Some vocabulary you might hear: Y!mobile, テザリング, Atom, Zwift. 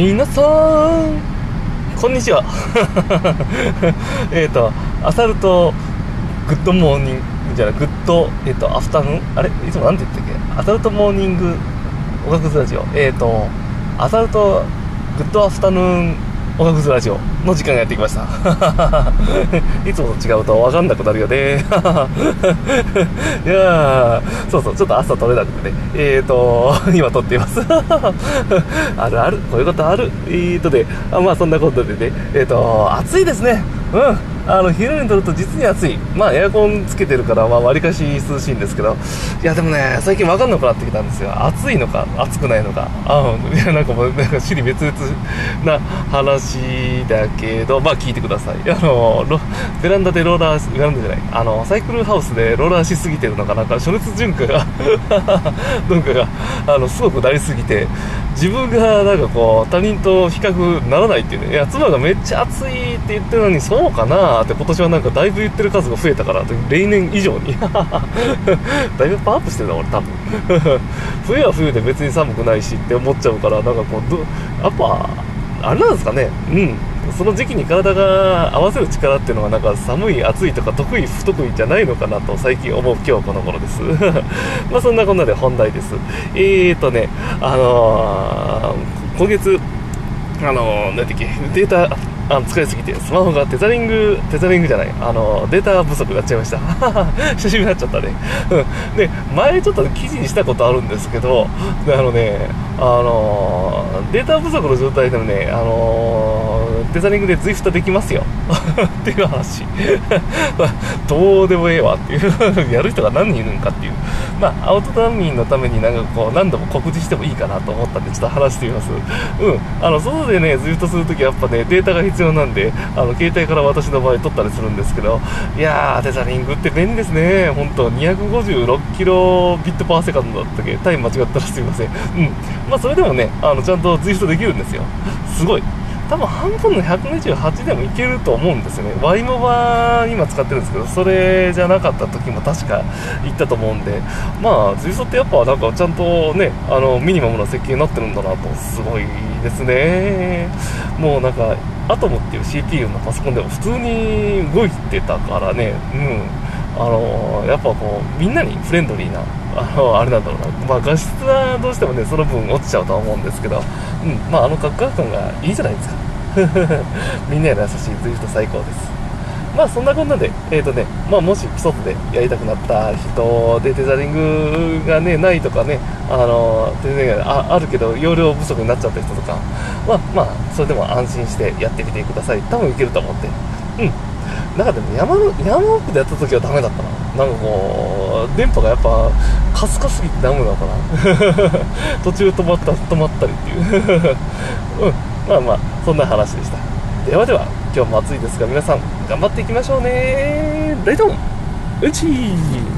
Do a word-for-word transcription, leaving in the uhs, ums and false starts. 皆さんこんにちはえっとアサルトグッドモーニングじゃないグッドえっ、ー、とアフタヌーンあれいつもなんて言ったっけアサルトモーニングおかくずラジオえっ、ー、とアサルトグッドアフタヌーンおかくずラジオの時間がやってきましたいつもと違うと分かんなくなるよねいやーそうそうちょっと朝撮れなくてねえーと今撮っていますあるあるこういうことあるえーとであまあそんなことでねえーと暑いですねうんあの昼に撮ると実に暑い。まあエアコンつけてるからまあわりかし涼しいんですけど、いやでもね最近わかんなくなってきたんですよ。暑いのか暑くないのか、ああいやなんかもうなんか支離滅裂な話だけど、まあ聞いてください。あのベランダでローラーベランダじゃないあのサイクルハウスでローラーしすぎてるのかなんか暑熱順化がなんかがあのすごくなりすぎて自分がなんかこう他人と比較ならないっていうね。いや妻がめっちゃ暑いって言ってるのにそうかな。って今年はなんかだいぶ言ってる数が増えたから例年以上にだいぶパワーアップしてるな俺多分冬は冬で別に寒くないしって思っちゃうからなんかこうどやっぱあれなんですかねうんその時期に体が合わせる力っていうのはなんか寒い暑いとか得意不得意じゃないのかなと最近思う今日この頃ですまあそんなこんなで本題です。えーとねあのー、今月あのー、なんていうっけデータあの疲れすぎてスマホがテザリングテザリングじゃないあのデータ不足になっちゃいました久しぶりになっちゃったねで前ちょっと記事にしたことあるんですけどあのねあのデータ不足の状態でもねあのテザリングでズイフトできますよっていう話どうでもええわっていうやる人が何人いるんかっていうまあアウトドア民のためになんかこう何度も告知してもいいかなと思ったんでちょっと話してみます。うんあの外でねズイフトするときやっぱねデータが必要なんであの携帯から私の場合撮ったりするんですけどいやーテザリングって便利ですね本当にひゃくごじゅうろくキロビットパーセカンドだったっけタイム間違ったらすいません、うん、まあそれでもねあのちゃんとズイフトできるんですよすごい多分半分のひゃくにじゅうはちでもいけると思うんですよね。ワイモバ今使ってるんですけどそれじゃなかった時も確か行ったと思うんでまあズイフトってやっぱなんかちゃんとねあのミニマムな設計になってるんだなとすごいですね。もうなんかAtom っていう シーピーユー のパソコンでも普通に動いてたからね、うん、あのやっぱこうみんなにフレンドリーな あ, のあれなんだろうな、まあ、画質はどうしてもねその分落ちちゃうとは思うんですけど、うん、まああのカクカク感がいいじゃないですかみんなへの優しいズイフト最高です。まあそんなこんなで、えーとねまあ、もし外でやりたくなった人でテザリングが、ね、ないとかね あ, の あ, あるけど容量不足になっちゃった人とかは、まあ、それでも安心してやってみてください。多分いけると思って、うん、なんかでも 山, 山奥でやった時はダメだったな。なんかこう電波がやっぱカスカスすぎてダメなのかな途中止まった止まったりっていう、うん、まあまあそんな話でした。ではでは今日も暑いですが皆さん頑張っていきましょうね。ライトンうちー。